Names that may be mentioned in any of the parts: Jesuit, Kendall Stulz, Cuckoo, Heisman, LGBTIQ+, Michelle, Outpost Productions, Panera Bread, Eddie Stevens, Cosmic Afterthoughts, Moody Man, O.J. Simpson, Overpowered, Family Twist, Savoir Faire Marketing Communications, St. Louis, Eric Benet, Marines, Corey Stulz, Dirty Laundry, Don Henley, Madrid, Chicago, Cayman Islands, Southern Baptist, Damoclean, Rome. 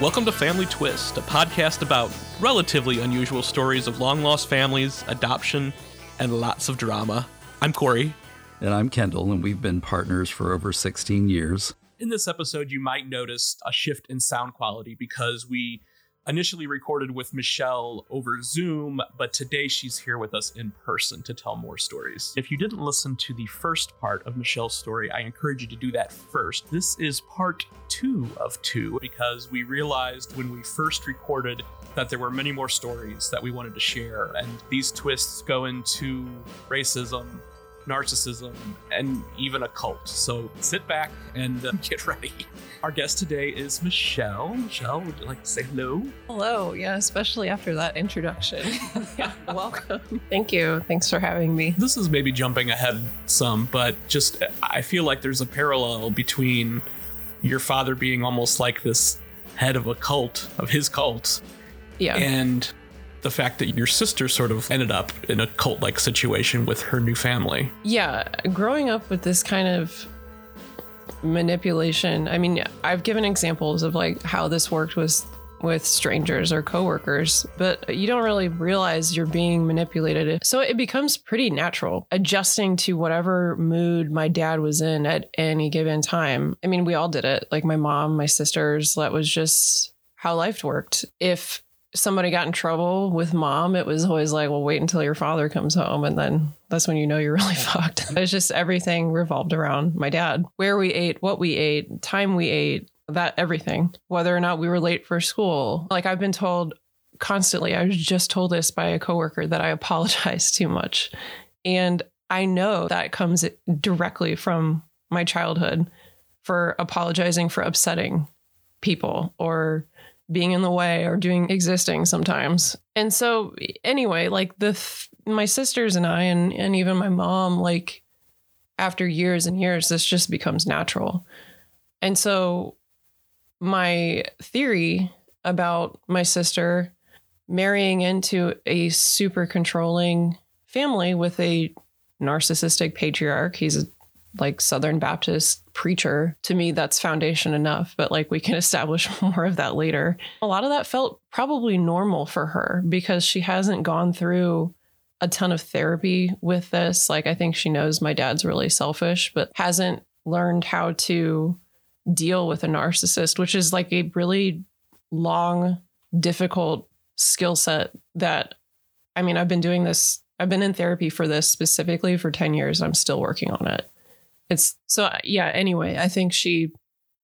Welcome to Family Twist, a podcast about relatively unusual stories of long-lost families, adoption, and lots of drama. I'm Corey. And I'm Kendall, and we've been partners for over 16 years. In this episode, you might notice a shift in sound quality because we initially recorded with Michelle over Zoom, but today she's here with us in person to tell more stories. If you didn't listen to the first part of Michelle's story, I encourage you to do that first. This is part 2 of 2 because we realized when we first recorded that there were many more stories that we wanted to share, and these twists go into racism, narcissism, and even a cult. So sit back and get ready. Our guest today is Michelle. Michelle, would you like to say hello? Hello. Yeah, especially after that introduction. Yeah, welcome. Thank you. Thanks for having me. This is maybe jumping ahead some, but just I feel like there's a parallel between your father being almost like this head of a cult, of his cult. Yeah. And the fact that your sister sort of ended up in a cult-like situation with her new family. Yeah, growing up with this kind of manipulation. I mean, I've given examples of like how this worked with strangers or coworkers, but you don't really realize you're being manipulated. So it becomes pretty natural adjusting to whatever mood my dad was in at any given time. I mean, we all did it. Like my mom, my sisters, that was just how life worked. If somebody got in trouble with mom, it was always like, well, wait until your father comes home. And then that's when you know you're really fucked. It's just everything revolved around my dad, where we ate, what we ate, time we ate, that everything, whether or not we were late for school. Like I've been told constantly, I was just told this by a coworker that I apologize too much. And I know that comes directly from my childhood for apologizing for upsetting people or being in the way or doing existing sometimes. And so anyway, like my sisters and I, and even my mom, like after years and years, this just becomes natural. And so my theory about my sister marrying into a super controlling family with a narcissistic patriarch, he's a like Southern Baptist preacher, to me, that's foundation enough. But like we can establish more of that later. A lot of that felt probably normal for her because she hasn't gone through a ton of therapy with this. Like I think she knows my dad's really selfish, but hasn't learned how to deal with a narcissist, which is like a really long, difficult skill set that, I mean, I've been doing this. I've been in therapy for this specifically for 10 years. I'm still working on it. It's so, yeah, anyway, I think she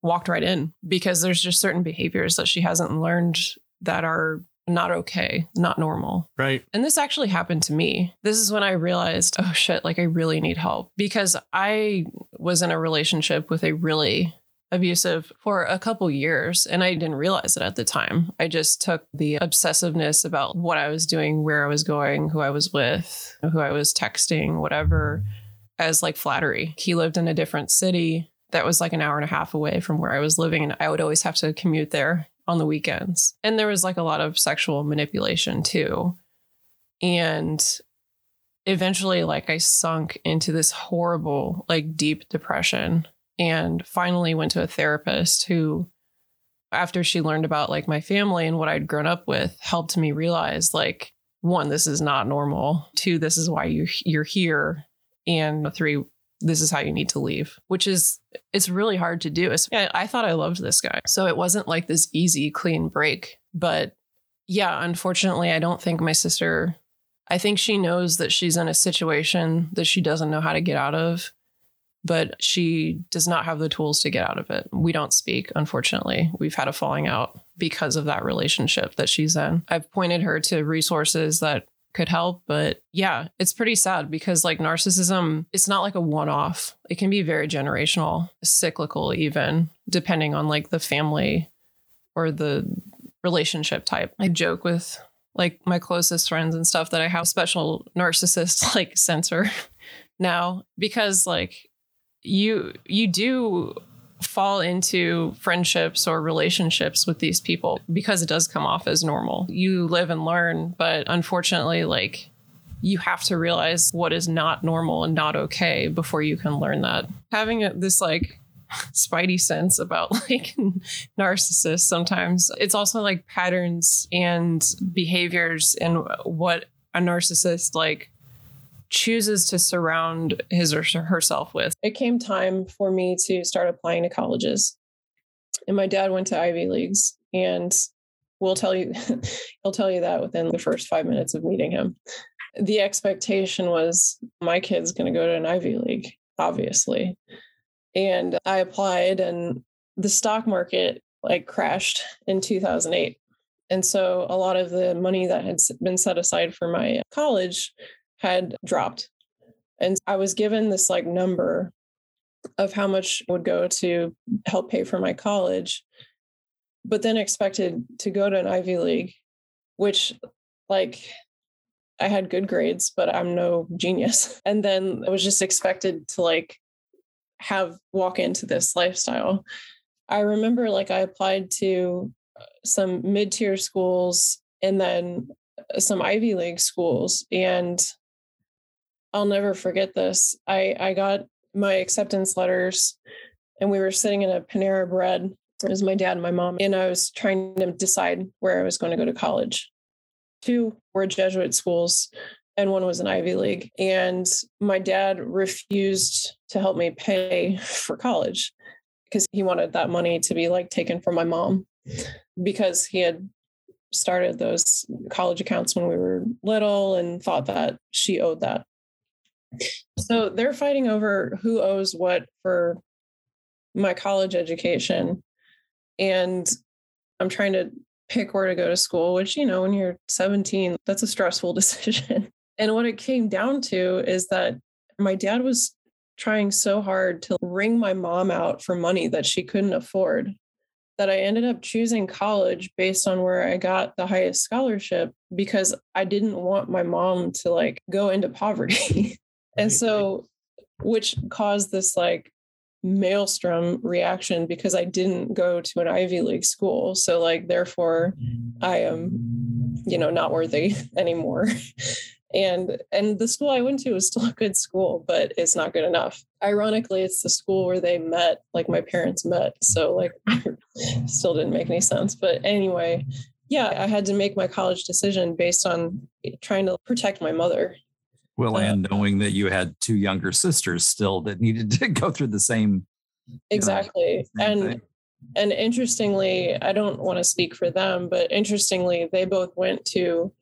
walked right in because there's just certain behaviors that she hasn't learned that are not okay, not normal. Right. And this actually happened to me. This is when I realized, oh shit, like I really need help because I was in a relationship with a really abusive for a couple years and I didn't realize it at the time. I just took the obsessiveness about what I was doing, where I was going, who I was with, who I was texting, whatever, as like flattery. He lived in a different city that was like an hour and a half away from where I was living. And I would always have to commute there on the weekends. And there was like a lot of sexual manipulation too. And eventually like I sunk into this horrible, like deep depression and finally went to a therapist who, after she learned about like my family and what I'd grown up with, helped me realize like, one, this is not normal. Two, this is why you're here. And three, this is how you need to leave, which is, it's really hard to do. I thought I loved this guy. So it wasn't like this easy, clean break. But yeah, unfortunately, I don't think my sister, I think she knows that she's in a situation that she doesn't know how to get out of, but she does not have the tools to get out of it. We don't speak, unfortunately. We've had a falling out because of that relationship that she's in. I've pointed her to resources that could help. But yeah, it's pretty sad because like narcissism, it's not like a one-off. It can be very generational, cyclical, even depending on like the family or the relationship type. I joke with like my closest friends and stuff that I have a special narcissist like sensor now because like you do fall into friendships or relationships with these people because it does come off as normal. You live and learn, but unfortunately, like you have to realize what is not normal and not okay before you can learn that. Having this like spidey sense about like narcissists sometimes. It's also like patterns and behaviors and what a narcissist like chooses to surround his or herself with. It came time for me to start applying to colleges. And my dad went to Ivy Leagues, and he'll tell you that within the first 5 minutes of meeting him. The expectation was my kid's going to go to an Ivy League, obviously. And I applied, and the stock market like crashed in 2008. And so a lot of the money that had been set aside for my college had dropped. And I was given this like number of how much would go to help pay for my college, but then expected to go to an Ivy League, which like I had good grades, but I'm no genius. And then I was just expected to like walk into this lifestyle. I remember like I applied to some mid-tier schools and then some Ivy League schools. And I'll never forget this. I got my acceptance letters, and we were sitting in a Panera Bread. It was my dad and my mom. And I was trying to decide where I was going to go to college. 2 were Jesuit schools and 1 was an Ivy League. And my dad refused to help me pay for college because he wanted that money to be like taken from my mom, because he had started those college accounts when we were little and thought that she owed that. So they're fighting over who owes what for my college education. And I'm trying to pick where to go to school, which, you know, when you're 17, that's a stressful decision. And what it came down to is that my dad was trying so hard to wring my mom out for money that she couldn't afford, that I ended up choosing college based on where I got the highest scholarship, because I didn't want my mom to like go into poverty. And so, which caused this like maelstrom reaction, because I didn't go to an Ivy League school. So like, therefore I am, you know, not worthy anymore. And the school I went to was still a good school, but it's not good enough. Ironically, it's the school where they met, like my parents met. So like, still didn't make any sense. But anyway, yeah, I had to make my college decision based on trying to protect my mother. Well, and knowing that you had 2 younger sisters still that needed to go through the same. Exactly. You know, same thing. And interestingly, I don't want to speak for them, but interestingly, they both went to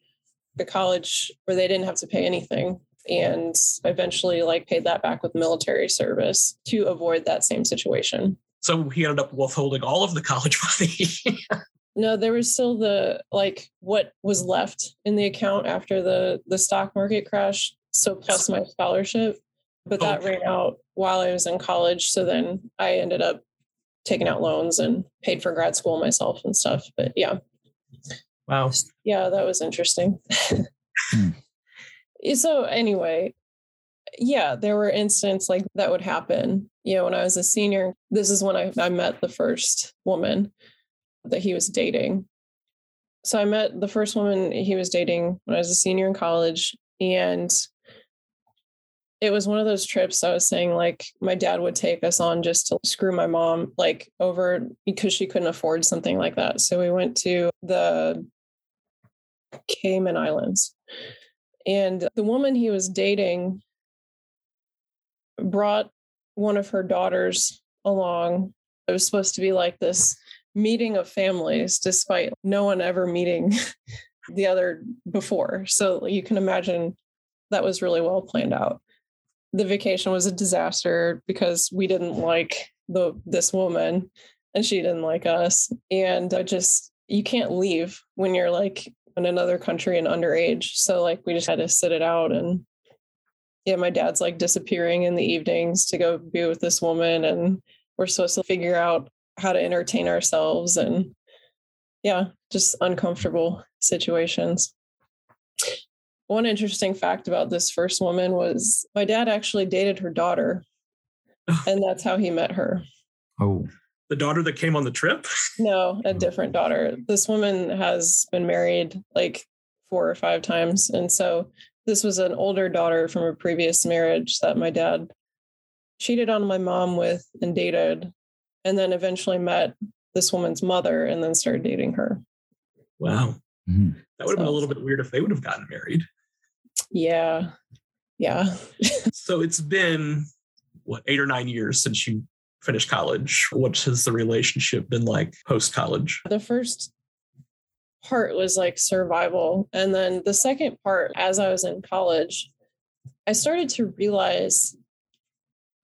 the college where they didn't have to pay anything, and eventually like paid that back with military service to avoid that same situation. So he ended up withholding all of the college money. No, there was still the like what was left in the account after the stock market crash. So plus my scholarship, but that ran out while I was in college. So then I ended up taking out loans and paid for grad school myself and stuff. But yeah. Wow. Yeah, that was interesting. So anyway, yeah, there were instances like that would happen. You know, when I was a senior, this is when I met the first woman that he was dating. So I met the first woman he was dating when I was a senior in college. And it was one of those trips I was saying, like, my dad would take us on just to screw my mom, like, over because she couldn't afford something like that. So we went to the Cayman Islands. And the woman he was dating brought one of her daughters along. It was supposed to be like this meeting of families, despite no one ever meeting the other before. So you can imagine that was really well planned out. The vacation was a disaster because we didn't like this woman and she didn't like us. And I just, you can't leave when you're like in another country and underage. So like, we just had to sit it out. And yeah, my dad's like disappearing in the evenings to go be with this woman. And we're supposed to figure out how to entertain ourselves, and yeah, just uncomfortable situations. One interesting fact about this first woman was my dad actually dated her daughter, and that's how he met her. Oh, the daughter that came on the trip? No, a different daughter. This woman has been married like 4 or 5 times. And so this was an older daughter from a previous marriage that my dad cheated on my mom with and dated. and then eventually met this woman's mother and then started dating her. Wow. Mm-hmm. That would have been a little bit weird if they would have gotten married. Yeah. Yeah. So it's been, what, 8 or 9 years since you finished college. What has the relationship been like post-college? The first part was like survival. And then the second part, as I was in college, I started to realize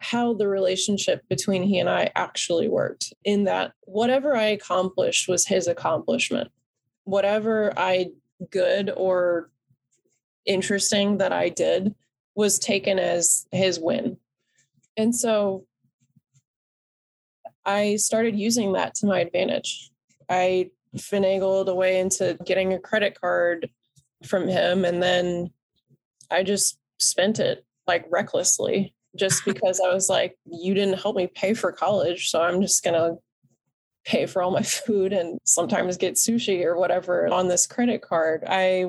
how the relationship between he and I actually worked, in that whatever I accomplished was his accomplishment. Whatever I good or interesting that I did was taken as his win. And so I started using that to my advantage. I finagled away into getting a credit card from him, and then I just spent it like recklessly, just because I was like, you didn't help me pay for college, so I'm just gonna pay for all my food and sometimes get sushi or whatever on this credit card. I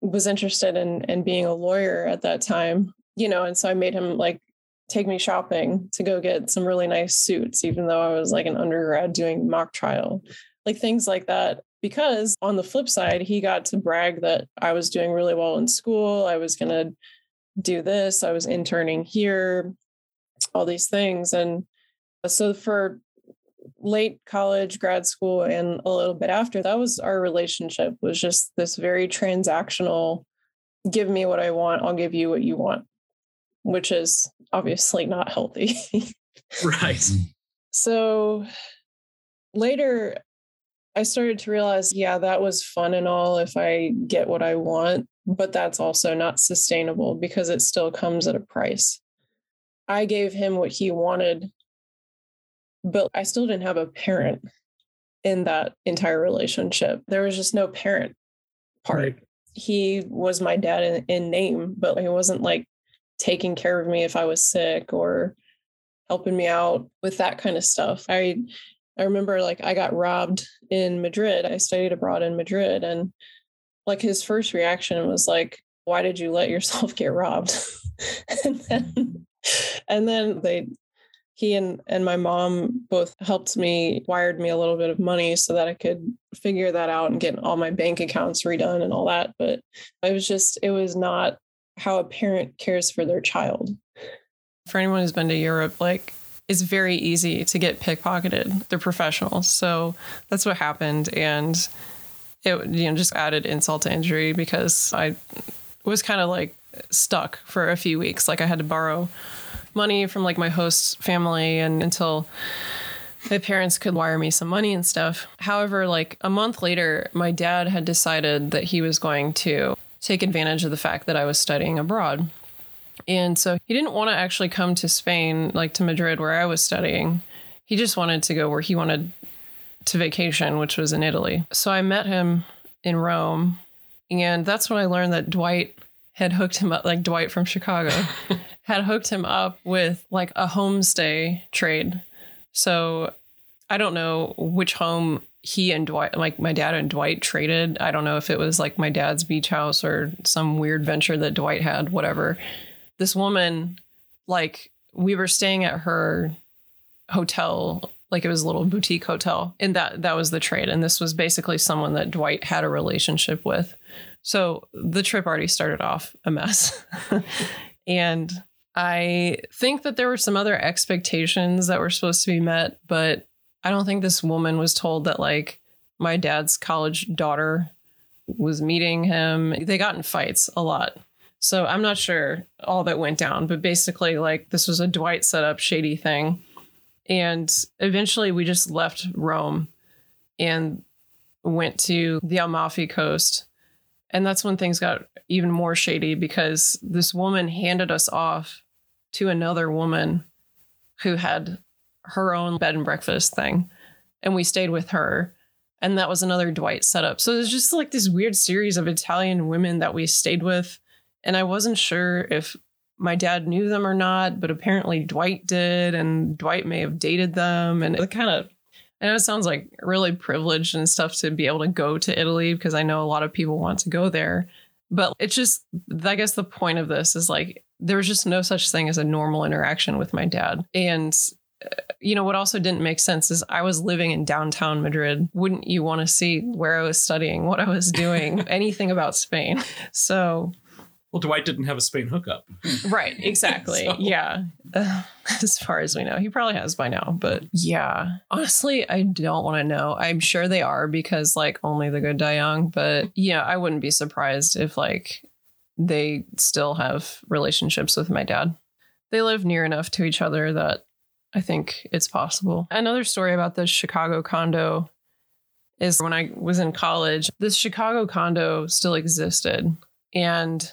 was interested in being a lawyer at that time, you know, and so I made him like take me shopping to go get some really nice suits, even though I was like an undergrad doing mock trial, like things like that. Because on the flip side, he got to brag that I was doing really well in school. I was going to do this. I was interning here, all these things. And so for late college, grad school, and a little bit after, that was our relationship, was just this very transactional, give me what I want, I'll give you what you want, which is obviously not healthy. Right. So later I started to realize, yeah, that was fun and all if I get what I want, but that's also not sustainable because it still comes at a price. I gave him what he wanted, but I still didn't have a parent in that entire relationship. There was just no parent part. Right. He was my dad in name, but he wasn't like taking care of me if I was sick or helping me out with that kind of stuff. I remember like I got robbed in Madrid. I studied abroad in Madrid, and like his first reaction was like, why did you let yourself get robbed? and then he and my mom both helped me, wired me a little bit of money so that I could figure that out and get all my bank accounts redone and all that. But it was not how a parent cares for their child. For anyone who's been to Europe, like, it's very easy to get pickpocketed. They're professionals. So that's what happened. And it, you know, just added insult to injury because I was kind of like stuck for a few weeks. Like I had to borrow money from like my host's family and until my parents could wire me some money and stuff. However, like a month later, my dad had decided that he was going to take advantage of the fact that I was studying abroad. And so he didn't want to actually come to Spain, like to Madrid, where I was studying. He just wanted to go where he wanted to vacation, which was in Italy. So I met him in Rome. And that's when I learned that Dwight had hooked him up, like Dwight from Chicago, had hooked him up with like a homestay trade. So I don't know which home he and Dwight, like my dad and Dwight traded. I don't know if it was like my dad's beach house or some weird venture that Dwight had, whatever. This woman, like we were staying at her hotel, like it was a little boutique hotel. And that was the trade. And this was basically someone that Dwight had a relationship with. So the trip already started off a mess. And I think that there were some other expectations that were supposed to be met, but I don't think this woman was told that like my dad's college daughter was meeting him. They got in fights a lot. So I'm not sure all that went down, but basically like this was a Dwight set up shady thing. And eventually we just left Rome and went to the Amalfi Coast. And that's when things got even more shady because this woman handed us off to another woman who had her own bed and breakfast thing, and we stayed with her, and that was another Dwight setup. So there's just like this weird series of Italian women that we stayed with, and I wasn't sure if my dad knew them or not, but apparently Dwight did, and Dwight may have dated them. And it kind of, I know it sounds like really privileged and stuff to be able to go to Italy because I know a lot of people want to go there, but it's just, I guess the point of this is like there was just no such thing as a normal interaction with my dad. And you know, what also didn't make sense is I was living in downtown Madrid. Wouldn't you want to see where I was studying, what I was doing, anything about Spain? So. Well, Dwight didn't have a Spain hookup. Right. Exactly. So. Yeah. As far as we know, he probably has by now. But yeah, honestly, I don't want to know. I'm sure they are because like only the good die young. But yeah, I wouldn't be surprised if like they still have relationships with my dad. They live near enough to each other that I think it's possible. Another story about the Chicago condo is when I was in college, this Chicago condo still existed. And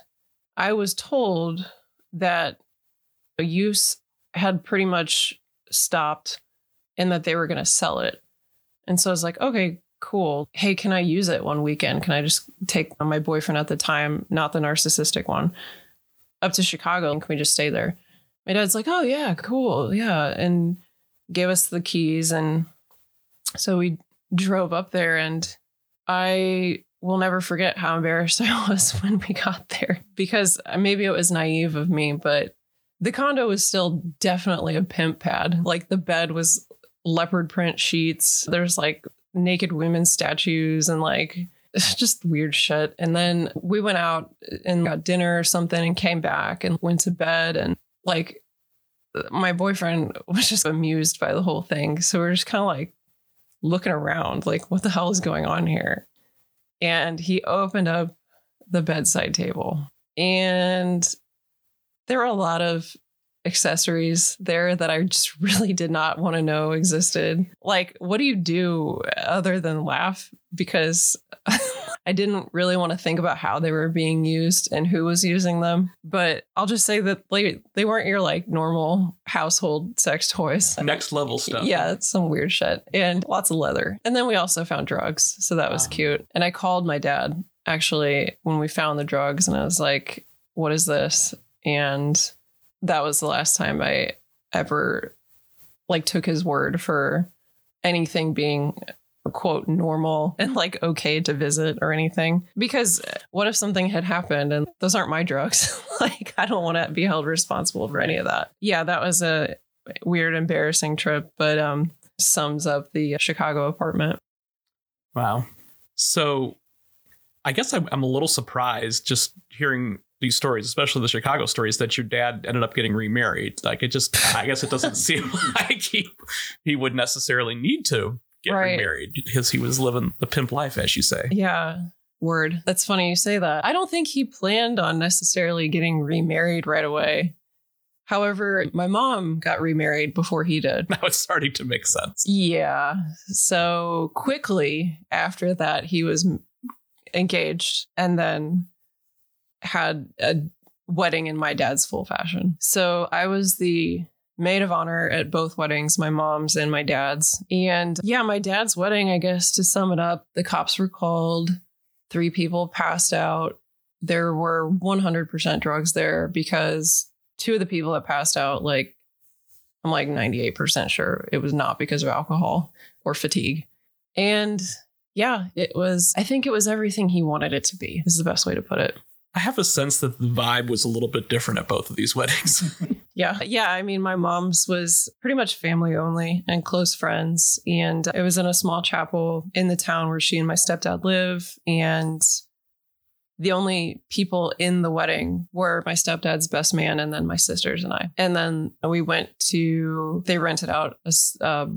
I was told that use had pretty much stopped and that they were going to sell it. And so I was like, okay, cool. Hey, can I use it one weekend? Can I just take my boyfriend at the time, not the narcissistic one, up to Chicago? And can we just stay there? My dad's like, oh, yeah, cool. Yeah. And gave us the keys. And so we drove up there and we'll never forget how embarrassed I was when we got there, because maybe it was naive of me, but the condo was still definitely a pimp pad. Like the bed was leopard print sheets. There's like naked women statues and like just weird shit. And then we went out and got dinner or something and came back and went to bed. And like my boyfriend was just amused by the whole thing. So we're just kind of like looking around like, what the hell is going on here? And he opened up the bedside table and there were a lot of accessories there that I just really did not want to know existed. Like, what do you do other than laugh? Because I didn't really want to think about how they were being used and who was using them. But I'll just say that they weren't your like normal household sex toys. Next level stuff. Yeah, it's some weird shit and lots of leather. And then we also found drugs. So that was cute. And I called my dad actually when we found the drugs and I was like, what is this? And that was the last time I ever like took his word for anything being quote normal and like okay to visit or anything, because what if something had happened and those aren't my drugs? Like I don't want to be held responsible for any of that. Yeah, that was a weird, embarrassing trip, but sums up the Chicago apartment. Wow. So I guess I'm a little surprised just hearing these stories, especially the Chicago stories, that your dad ended up getting remarried. Like it just, I guess it doesn't seem like he would necessarily need to get remarried because he was living the pimp life, as you say. Yeah. Word. That's funny you say that. I don't think he planned on necessarily getting remarried right away. However, my mom got remarried before he did. Now it's starting to make sense. Yeah. So quickly after that, he was engaged and then had a wedding in my dad's full fashion. So I was the maid of honor at both weddings, my mom's and my dad's. And yeah, my dad's wedding, I guess, to sum it up, the cops were called. 3 people passed out. There were 100% drugs there because 2 of the people that passed out, like, I'm like 98% sure it was not because of alcohol or fatigue. And yeah, I think it was everything he wanted it to be. This is the best way to put it. I have a sense that the vibe was a little bit different at both of these weddings. Yeah. Yeah. I mean, my mom's was pretty much family only and close friends. And it was in a small chapel in the town where she and my stepdad live. And the only people in the wedding were my stepdad's best man and then my sisters and I. And then they rented out a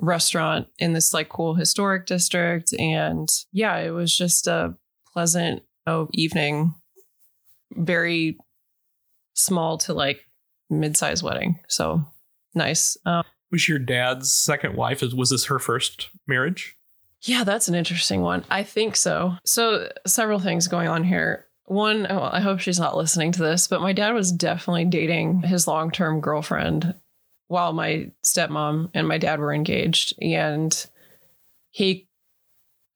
restaurant in this like cool historic district. And yeah, it was just a pleasant evening, very small to like mid-sized wedding. So nice. Was your dad's second wife, was this her first marriage? Yeah, that's an interesting one. I think so. So several things going on here. One, well, I hope she's not listening to this, but my dad was definitely dating his long-term girlfriend while my stepmom and my dad were engaged. And he,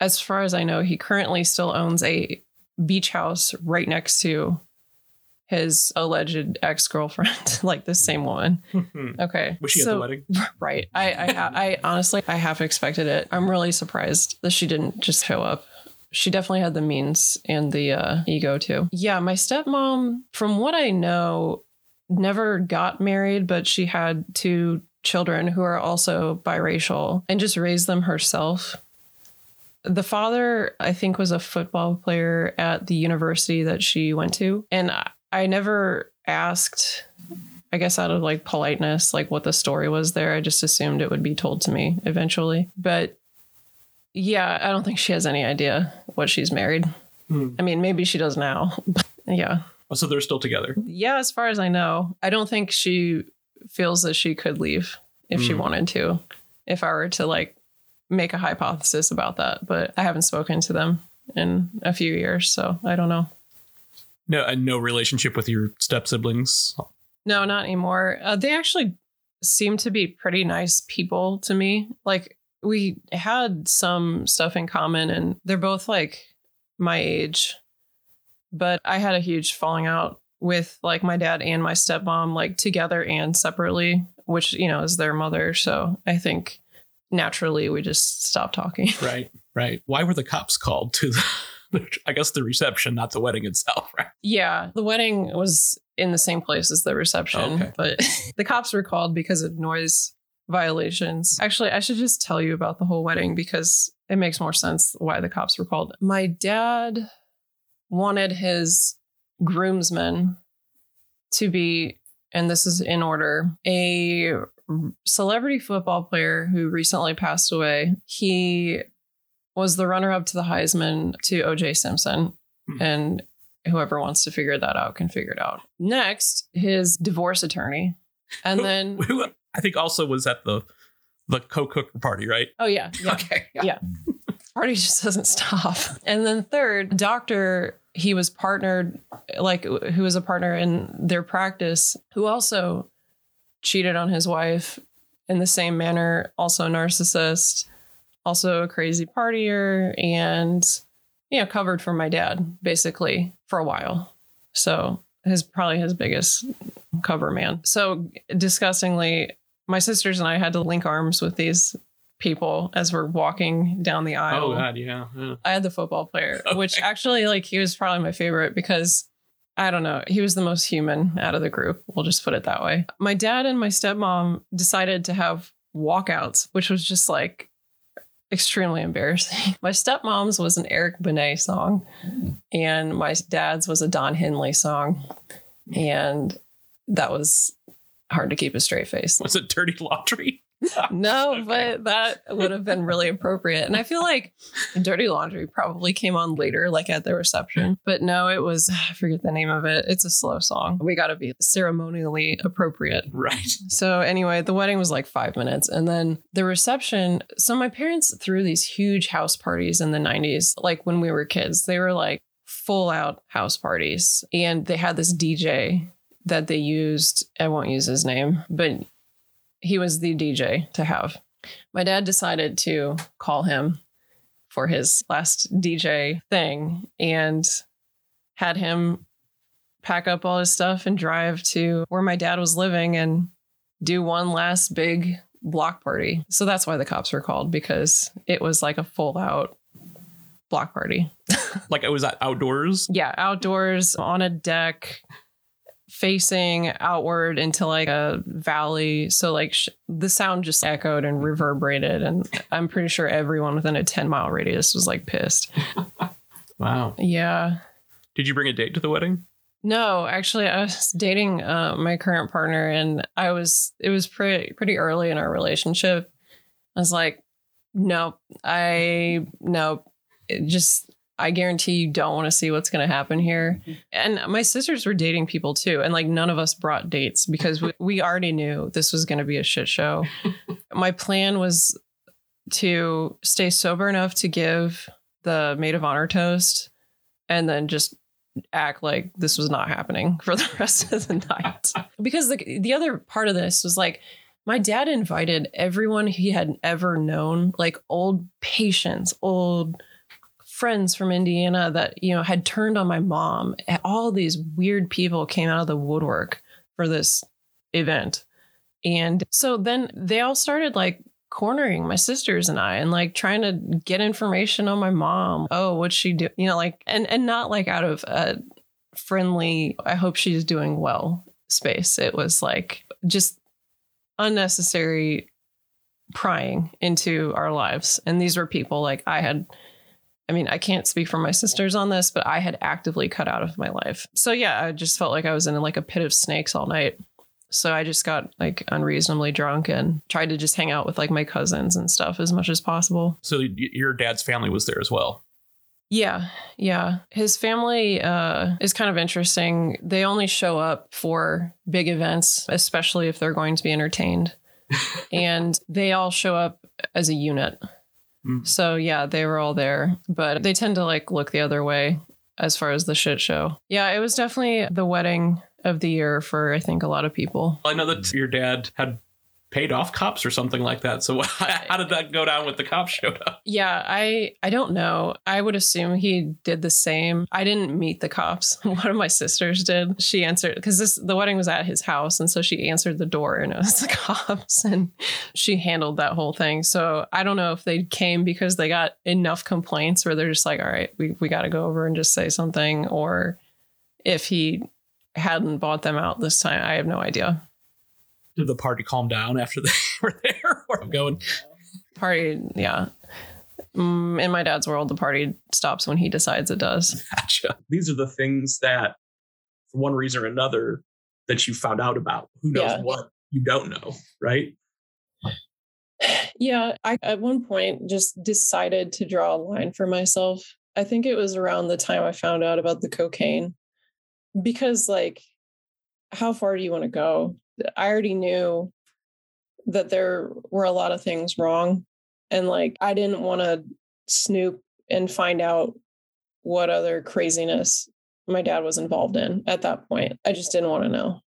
as far as I know, he currently still owns a beach house right next to his alleged ex-girlfriend, like the same woman. Okay. Was she at the wedding? Right. I honestly, I half expected it. I'm really surprised that she didn't just show up. She definitely had the means and the ego too. Yeah. My stepmom, from what I know, never got married, but she had 2 children who are also biracial and just raised them herself. The father, I think, was a football player at the university that she went to. And I never asked, I guess out of like politeness, like what the story was there. I just assumed it would be told to me eventually. But yeah, I don't think she has any idea what she's married. Hmm. I mean, maybe she does now. But yeah. So they're still together. Yeah, as far as I know. I don't think she feels that she could leave if she wanted to, if I were to like make a hypothesis about that. But I haven't spoken to them in a few years, so I don't know. No, and no relationship with your step-siblings? No, not anymore. They actually seem to be pretty nice people to me. Like, we had some stuff in common, and they're both like my age. But I had a huge falling out with like my dad and my stepmom, like together and separately, which, you know, is their mother. So I think naturally we just stopped talking. Right. Right. Why were the cops called to I guess the reception, not the wedding itself, right? Yeah. The wedding was in the same place as the reception, okay. But the cops were called because of noise violations. Actually, I should just tell you about the whole wedding because it makes more sense why the cops were called. My dad wanted his groomsmen to be, and this is in order, a celebrity football player who recently passed away. He was the runner-up to the Heisman to O.J. Simpson, and whoever wants to figure that out can figure it out. Next, his divorce attorney, and then who I think also was at the co-cooker party, right? Oh yeah, yeah. Okay, yeah. Party just doesn't stop. And then third, doctor. He was partnered, like, who was a partner in their practice, who also cheated on his wife in the same manner, also a narcissist, also a crazy partier, and, you know, covered for my dad, basically, for a while. So probably his biggest cover man. So disgustingly, my sisters and I had to link arms with these people as we're walking down the aisle. Oh God, yeah. I had the football player, okay. Which actually, like, he was probably my favorite because, I don't know, he was the most human out of the group. We'll just put it that way. My dad and my stepmom decided to have walkouts, which was just like extremely embarrassing. My stepmom's was an Eric Benet song, and my dad's was a Don Henley song, and that was hard to keep a straight face. Was it Dirty Laundry? No, okay. But that would have been really appropriate. And I feel like Dirty Laundry probably came on later, like at the reception. But no, it was, I forget the name of it. It's a slow song. We got to be ceremonially appropriate. Right. So anyway, the wedding was like 5 minutes. And then the reception. So my parents threw these huge house parties in the 90s, like when we were kids. They were like full out house parties. And they had this DJ that they used. I won't use his name, but he was the DJ to have. My dad decided to call him for his last DJ thing and had him pack up all his stuff and drive to where my dad was living and do one last big block party. So that's why the cops were called, because it was like a full out block party. Like, it was outdoors? Yeah, outdoors on a deck, facing outward into like a valley. So like the sound just echoed and reverberated. And I'm pretty sure everyone within a 10-mile radius was like pissed. Wow. Yeah. Did you bring a date to the wedding? No, actually, I was dating my current partner, and it was pretty early in our relationship. I was like, I guarantee you don't want to see what's going to happen here. And my sisters were dating people too. And like, none of us brought dates because we already knew this was going to be a shit show. My plan was to stay sober enough to give the maid of honor toast and then just act like this was not happening for the rest of the night. Because the other part of this was like, my dad invited everyone he had ever known, like old patients, old friends from Indiana that, you know, had turned on my mom. All these weird people came out of the woodwork for this event. And so then they all started like cornering my sisters and I and like trying to get information on my mom. Oh, what's she doing? You know, like, and not like out of a friendly, I hope she's doing well space. It was like just unnecessary prying into our lives. And these were people like I can't speak for my sisters on this, but I had actively cut out of my life. So yeah, I just felt like I was in like a pit of snakes all night. So I just got like unreasonably drunk and tried to just hang out with like my cousins and stuff as much as possible. So your dad's family was there as well? Yeah. Yeah. His family is kind of interesting. They only show up for big events, especially if they're going to be entertained. And they all show up as a unit. Mm. So, yeah, they were all there, but they tend to like look the other way as far as the shit show. Yeah, it was definitely the wedding of the year for, I think, a lot of people. I know that your dad had paid off cops or something like that. So how did that go down with the cops showed up? Yeah, I don't know. I would assume he did the same. I didn't meet the cops. One of my sisters did. She answered because the wedding was at his house. And so she answered the door and it was the cops and she handled that whole thing. So I don't know if they came because they got enough complaints where they're just like, all right, we got to go over and just say something. Or if he hadn't bought them out this time, I have no idea. Did the party calm down after they were there? Or going? Party, yeah. In my dad's world, the party stops when he decides it does. Gotcha. These are the things that, for one reason or another, that you found out about. Who knows what you don't know, right? Yeah, I at one point just decided to draw a line for myself. I think it was around the time I found out about the cocaine. Because, like, how far do you want to go? I already knew that there were a lot of things wrong. And like, I didn't want to snoop and find out what other craziness my dad was involved in at that point. I just didn't want to know.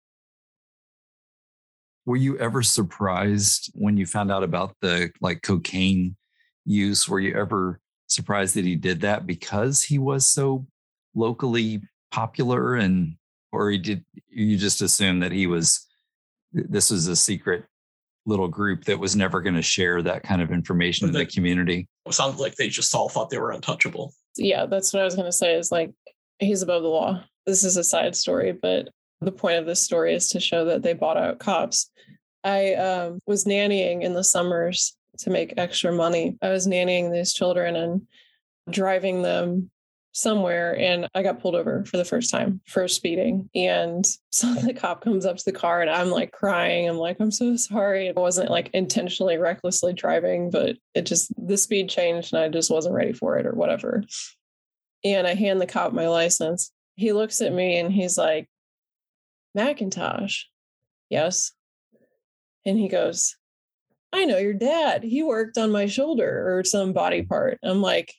Were you ever surprised when you found out about the like cocaine use? Were you ever surprised that he did that because he was so locally popular or you just assumed that this was a secret little group that was never going to share that kind of information to the community? It sounds like they just all thought they were untouchable. Yeah, that's what I was going to say is like, he's above the law. This is a side story, but the point of this story is to show that they bought out cops. I was nannying in the summers to make extra money. I was nannying these children and driving them somewhere, and I got pulled over for the first time for speeding. And so the cop comes up to the car and I'm like crying. I'm like, I'm so sorry. It wasn't like intentionally recklessly driving, but it just, the speed changed and I just wasn't ready for it or whatever. And I hand the cop my license. He looks at me and he's like, "McIntosh?" "Yes." And he goes, "I know your dad. He worked on my shoulder or some body part." I'm like,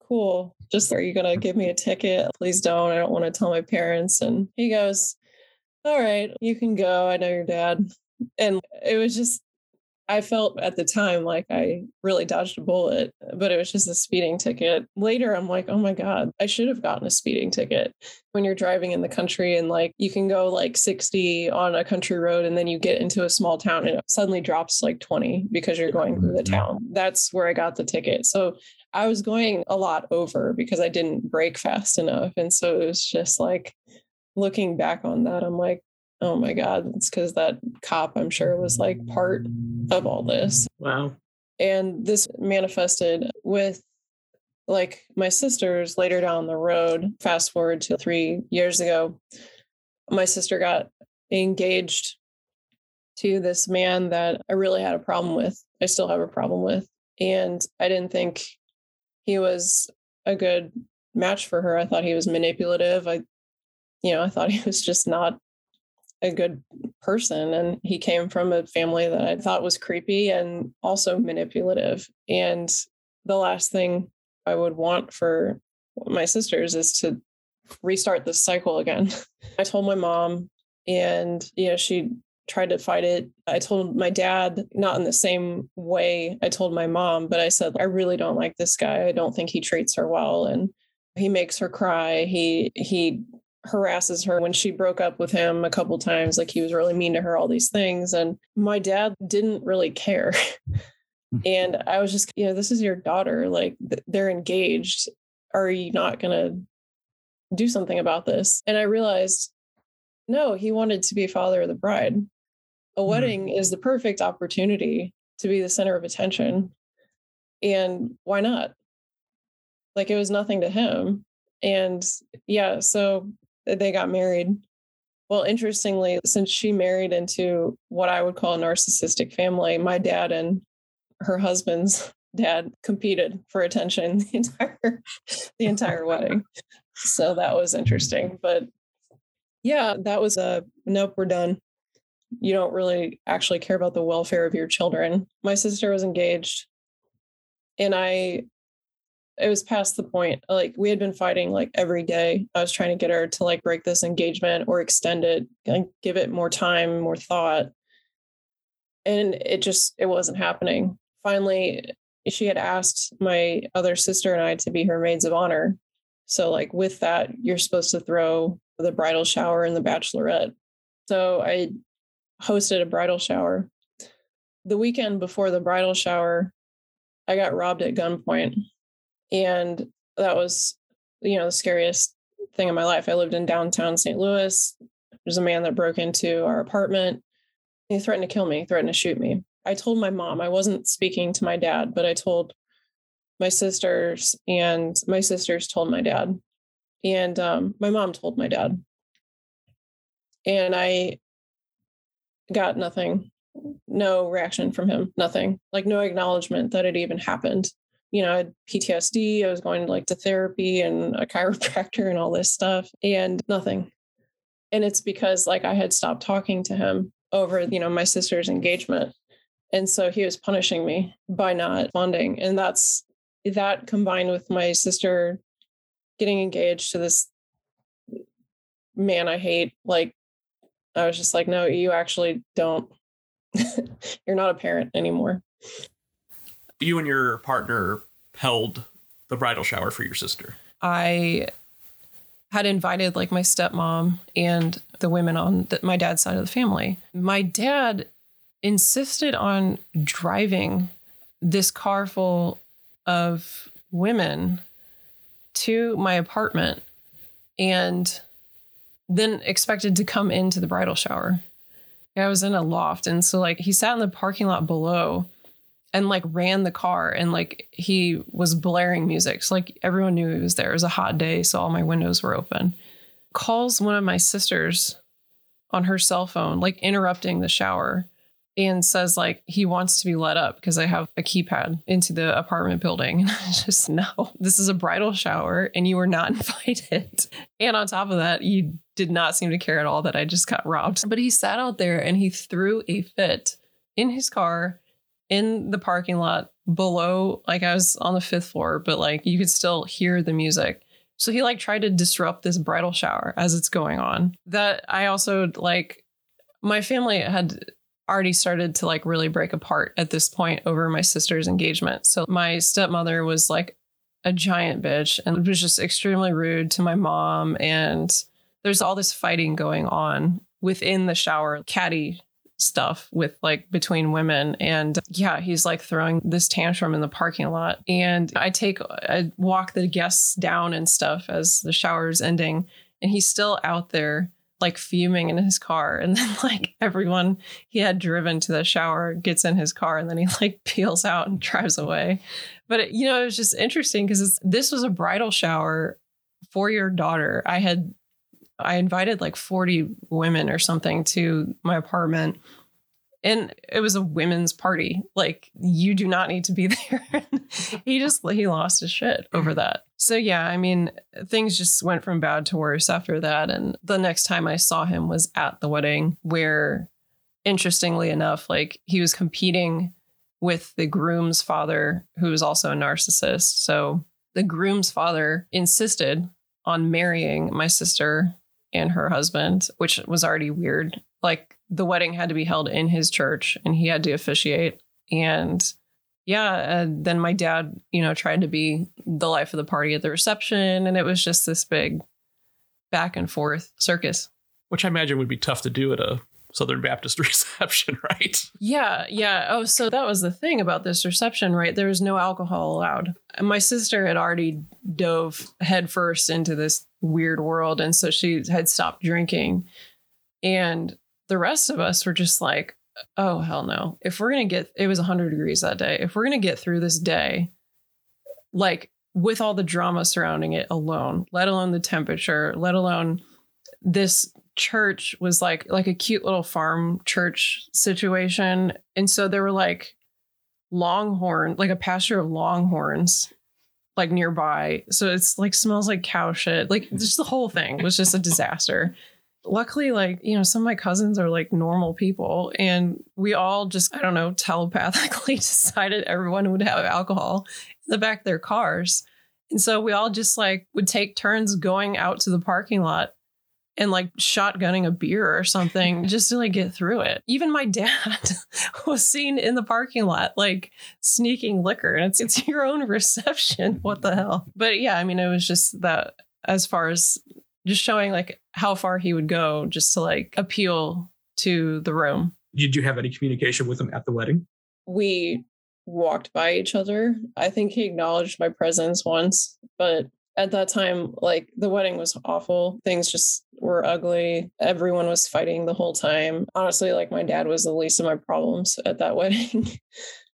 "Cool. Just, are you going to give me a ticket? Please don't. I don't want to tell my parents." And he goes, "All right, you can go. I know your dad." And it was just, I felt at the time like I really dodged a bullet, but it was just a speeding ticket. Later, I'm like, oh my God, I should have gotten a speeding ticket. When you're driving in the country and like you can go like 60 on a country road and then you get into a small town and it suddenly drops like 20 because you're going through the town. That's where I got the ticket. So I was going a lot over because I didn't brake fast enough. And so it was just like, looking back on that, I'm like, oh my God, it's because that cop, I'm sure, was like part of all this. Wow. And this manifested with like my sisters later down the road. Fast forward to 3 years ago, my sister got engaged to this man that I really had a problem with. I still have a problem with. And I didn't think he was a good match for her. I thought he was manipulative. I thought he was just not a good person. And he came from a family that I thought was creepy and also manipulative. And the last thing I would want for my sisters is to restart this cycle again. I told my mom and, she tried to fight it. I told my dad, not in the same way I told my mom, but I said, I really don't like this guy. I don't think he treats her well. And he makes her cry. He harasses her. When she broke up with him a couple times, like he was really mean to her, all these things. And my dad didn't really care. And I was just, this is your daughter. Like they're engaged. Are you not going to do something about this? And I realized, no, he wanted to be father of the bride. a wedding is the perfect opportunity to be the center of attention. And why not? Like, it was nothing to him. And yeah, so they got married. Well, interestingly, since she married into what I would call a narcissistic family, my dad and her husband's dad competed for attention the entire wedding. So that was interesting. But yeah, that was a nope, we're done. You don't really actually care about the welfare of your children. My sister was engaged, and it was past the point. Like, we had been fighting like every day. I was trying to get her to like break this engagement or extend it and give it more time, more thought. And it wasn't happening. Finally, she had asked my other sister and I to be her maids of honor. So like with that, you're supposed to throw the bridal shower and the bachelorette. So I hosted a bridal shower. The weekend before the bridal shower, I got robbed at gunpoint. And that was, the scariest thing in my life. I lived in downtown St. Louis. There's a man that broke into our apartment. He threatened to kill me, threatened to shoot me. I told my mom, I wasn't speaking to my dad, but I told my sisters, and my sisters told my dad, and my mom told my dad. And I got nothing, no reaction from him, nothing, like no acknowledgement that it even happened. I had PTSD. I was going to therapy and a chiropractor and all this stuff, and nothing. And it's because I had stopped talking to him over, my sister's engagement. And so he was punishing me by not responding. And that combined with my sister getting engaged to this man I hate. I was just no, you actually don't. You're not a parent anymore. You and your partner held the bridal shower for your sister. I had invited my stepmom and the women on my dad's side of the family. My dad insisted on driving this car full of women to my apartment and then expected to come into the bridal shower. And I was in a loft. And so he sat in the parking lot below and ran the car, and he was blaring music. So everyone knew he was there. It was a hot day, so all my windows were open. Calls one of my sisters on her cell phone, interrupting the shower, and says he wants to be let up because I have a keypad into the apartment building. And I was just, no, this is a bridal shower and you were not invited. And on top of that, you did not seem to care at all that I just got robbed. But he sat out there and he threw a fit in his car in the parking lot below. I was on the 5th floor, but you could still hear the music. So he tried to disrupt this bridal shower as it's going on. That I also my family had already started to really break apart at this point over my sister's engagement. So my stepmother was a giant bitch and was just extremely rude to my mom. And there's all this fighting going on within the shower, catty stuff with between women. And yeah, he's throwing this tantrum in the parking lot. And I walk the guests down and stuff as the shower's ending. And he's still out there fuming in his car. And then everyone he had driven to the shower gets in his car, and then he peels out and drives away. But it was just interesting because this was a bridal shower for your daughter. I invited 40 women or something to my apartment, and it was a women's party. You do not need to be there. He lost his shit over that. So yeah, things just went from bad to worse after that. And the next time I saw him was at the wedding, where interestingly enough, he was competing with the groom's father, who was also a narcissist. So the groom's father insisted on marrying my sister and her husband, which was already weird. The wedding had to be held in his church and he had to officiate. And yeah, then my dad, tried to be the life of the party at the reception. And it was just this big back and forth circus. Which I imagine would be tough to do at a Southern Baptist reception, right? Yeah, yeah. Oh, so that was the thing about this reception, right? There was no alcohol allowed. And my sister had already dove headfirst into this weird world. And so she had stopped drinking. And the rest of us were just oh, hell no. If we're going to get, it was 100 degrees that day. If we're going to get through this day, like with all the drama surrounding it alone, let alone the temperature, let alone this church was like a cute little farm church situation. And so there were like longhorn, like a pasture of longhorns, like nearby. So it's like smells like cow shit. Like just the whole thing was just a disaster. Luckily, like, you know, some of my cousins are like normal people and we all just, I don't know, telepathically decided everyone would have alcohol in the back of their cars. And so we all just like would take turns going out to the parking lot and like shotgunning a beer or something just to like get through it. Even my dad was seen in the parking lot, like sneaking liquor, and it's your own reception. What the hell? But yeah, I mean, it was just that as far as just showing like how far he would go just to like appeal to the room. Did you have any communication with him at the wedding? We walked by each other. I think he acknowledged my presence once, but at that time, like the wedding was awful. Things just were ugly. Everyone was fighting the whole time. Honestly, like my dad was the least of my problems at that wedding.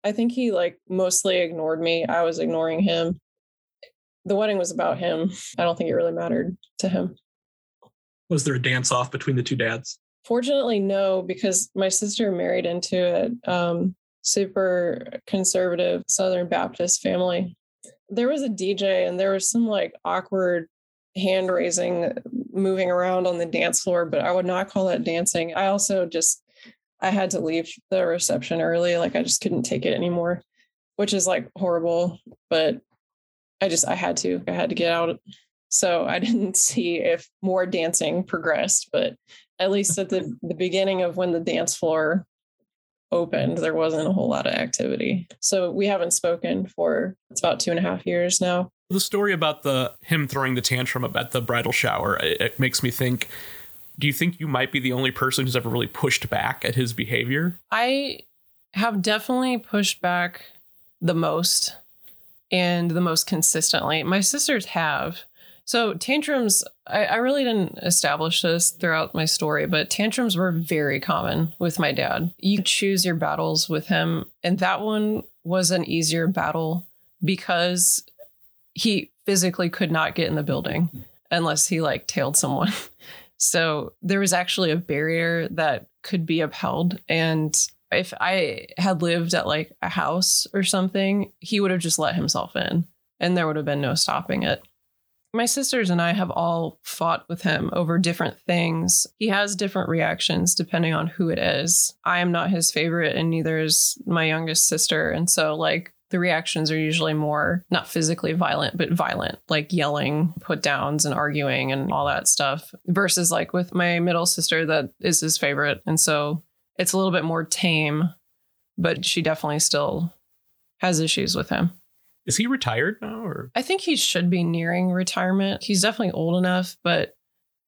I think he like mostly ignored me. I was ignoring him. The wedding was about him. I don't think it really mattered to him. Was there a dance off between the two dads? Fortunately, no, because my sister married into it. Super conservative Southern Baptist family. There was a DJ and there was some like awkward hand raising, moving around on the dance floor, but I would not call that dancing. I also just, I had to leave the reception early. Like I just couldn't take it anymore, which is like horrible, but I had to get out. So I didn't see if more dancing progressed, but at least at the beginning of when the dance floor opened, there wasn't a whole lot of activity. So we haven't spoken for it's about 2.5 years now. The story about him throwing the tantrum about the bridal shower, it makes me think, do you think you might be the only person who's ever really pushed back at his behavior? I have definitely pushed back the most and the most consistently. My sisters have. So tantrums, I really didn't establish this throughout my story, but tantrums were very common with my dad. You choose your battles with him. And that one was an easier battle because he physically could not get in the building unless he like tailed someone. So there was actually a barrier that could be upheld. And if I had lived at like a house or something, he would have just let himself in and there would have been no stopping it. My sisters and I have all fought with him over different things. He has different reactions depending on who it is. I am not his favorite and neither is my youngest sister. And so like the reactions are usually more not physically violent, but violent, like yelling, put downs and arguing and all that stuff versus like with my middle sister that is his favorite. And so it's a little bit more tame, but she definitely still has issues with him. Is he retired now? Or? I think he should be nearing retirement. He's definitely old enough, but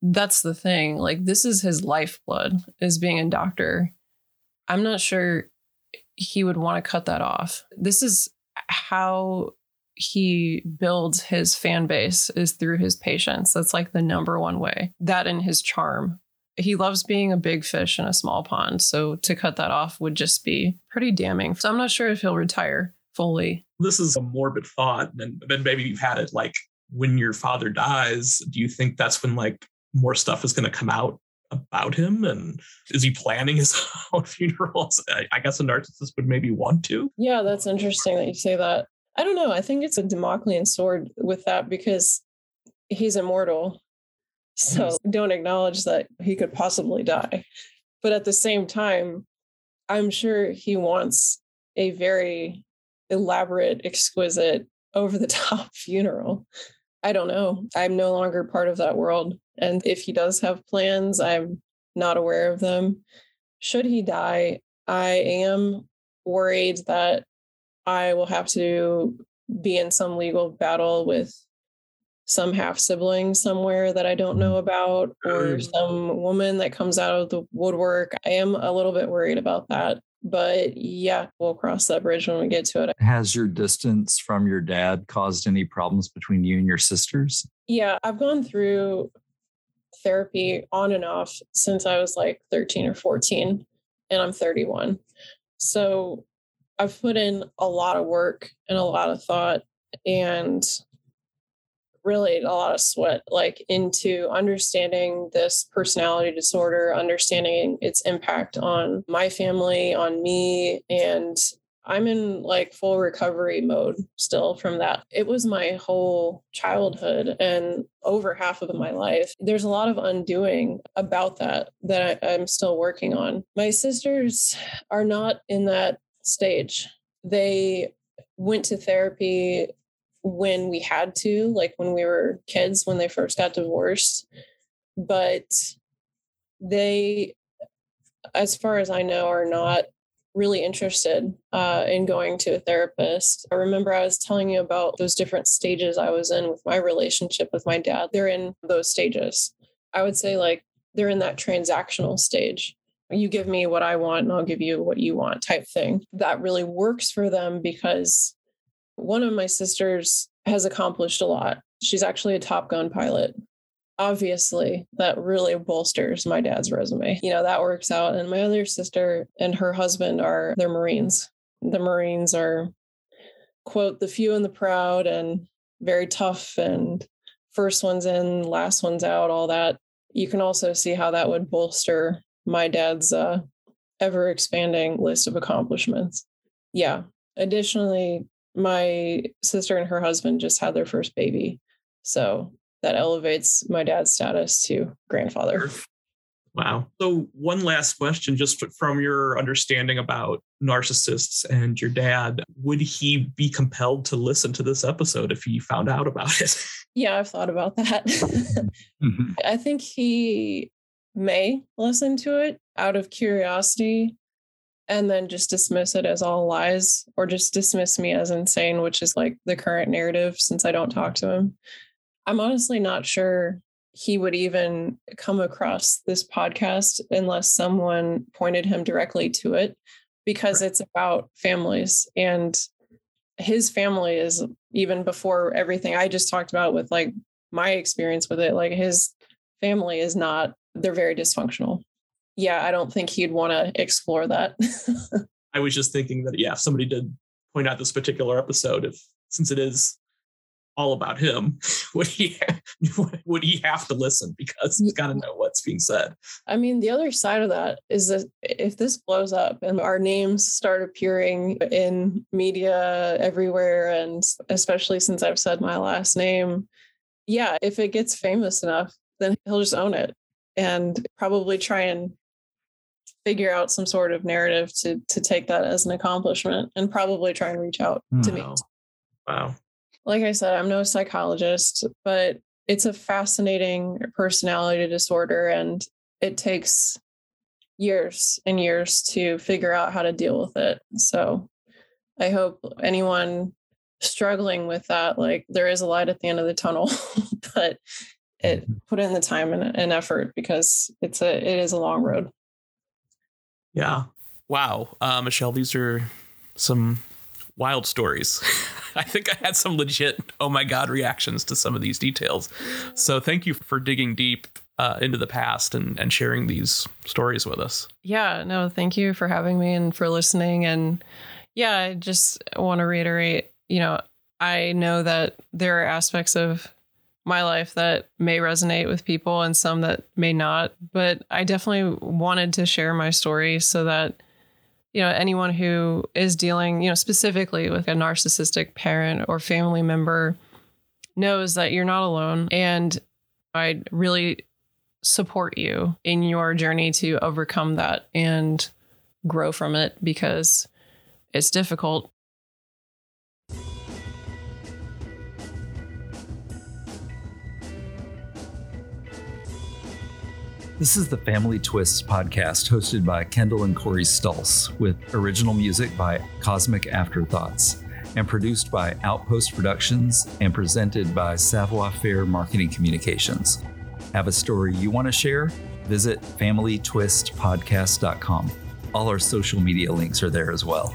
that's the thing. Like, this is his lifeblood, is being a doctor. I'm not sure he would want to cut that off. This is how he builds his fan base, is through his patients. That's like the number one way. That and his charm. He loves being a big fish in a small pond. So to cut that off would just be pretty damning. So I'm not sure if he'll retire fully. This is a morbid thought than maybe you've had it. Like when your father dies, do you think that's when like more stuff is going to come out about him? And is he planning his own funerals? I guess a narcissist would maybe want to. Yeah, that's interesting that you say that. I don't know. I think it's a Damoclean sword with that because he's immortal. So Don't acknowledge that he could possibly die. But at the same time, I'm sure he wants a very elaborate, exquisite, over-the-top funeral. I don't know. I'm no longer part of that world. And if he does have plans, I'm not aware of them. Should he die, I am worried that I will have to be in some legal battle with some half-sibling somewhere that I don't know about, or some woman that comes out of the woodwork. I am a little bit worried about that. But yeah, we'll cross that bridge when we get to it. Has your distance from your dad caused any problems between you and your sisters? Yeah, I've gone through therapy on and off since I was like 13 or 14. and I'm 31. So I've put in a lot of work and a lot of thought and really a lot of sweat, like, into understanding this personality disorder, understanding its impact on my family, on me. And I'm in like full recovery mode still from that. It was my whole childhood and over half of my life. There's a lot of undoing about that I'm still working on. My sisters are not in that stage. They went to therapy when we had to, like when we were kids, when they first got divorced. But they, as far as I know, are not really interested in going to a therapist. I remember I was telling you about those different stages I was in with my relationship with my dad. They're in those stages. I would say like they're in that transactional stage. You give me what I want and I'll give you what you want type thing. That really works for them because one of my sisters has accomplished a lot. She's actually a Top Gun pilot. Obviously, that really bolsters my dad's resume. You know, that works out. And my other sister and her husband are, they're Marines. The Marines are, quote, the few and the proud and very tough and first one's in, last one's out, all that. You can also see how that would bolster my dad's ever-expanding list of accomplishments. Yeah. Additionally, my sister and her husband just had their first baby. So that elevates my dad's status to grandfather. Wow. So one last question, just from your understanding about narcissists and your dad, would he be compelled to listen to this episode if he found out about it? Yeah, I've thought about that. Mm-hmm. I think he may listen to it out of curiosity and then just dismiss it as all lies, or just dismiss me as insane, which is like the current narrative since I don't talk to him. I'm honestly not sure he would even come across this podcast unless someone pointed him directly to it, because It's about families, and his family is even before everything I just talked about with like my experience with it. Like his family is not, they're very dysfunctional. Yeah, I don't think he'd want to explore that. I was just thinking that, yeah, if somebody did point out this particular episode, since it is all about him, would he have to listen, because he's got to know what's being said. I mean, the other side of that is that if this blows up and our names start appearing in media everywhere, and especially since I've said my last name, yeah, if it gets famous enough, then he'll just own it and probably try and figure out some sort of narrative to take that as an accomplishment, and probably try and reach out to me. Wow. Like I said, I'm no psychologist, but it's a fascinating personality disorder, and it takes years and years to figure out how to deal with it. So I hope anyone struggling with that, like, there is a light at the end of the tunnel, but it put in the time and effort, because it is a long road. Yeah. Wow. Michelle, these are some wild stories. I think I had some legit, oh my God, reactions to some of these details. So thank you for digging deep into the past and sharing these stories with us. Yeah, no, thank you for having me and for listening. And yeah, I just want to reiterate, you know, I know that there are aspects of my life that may resonate with people and some that may not, but I definitely wanted to share my story so that, you know, anyone who is dealing, you know, specifically with a narcissistic parent or family member knows that you're not alone. And I really support you in your journey to overcome that and grow from it, because it's difficult. This is the Family Twist podcast, hosted by Kendall and Corey Stulz, with original music by Cosmic Afterthoughts, and produced by Outpost Productions and presented by Savoir Faire Marketing Communications. Have a story you want to share? Visit familytwistpodcast.com. All our social media links are there as well.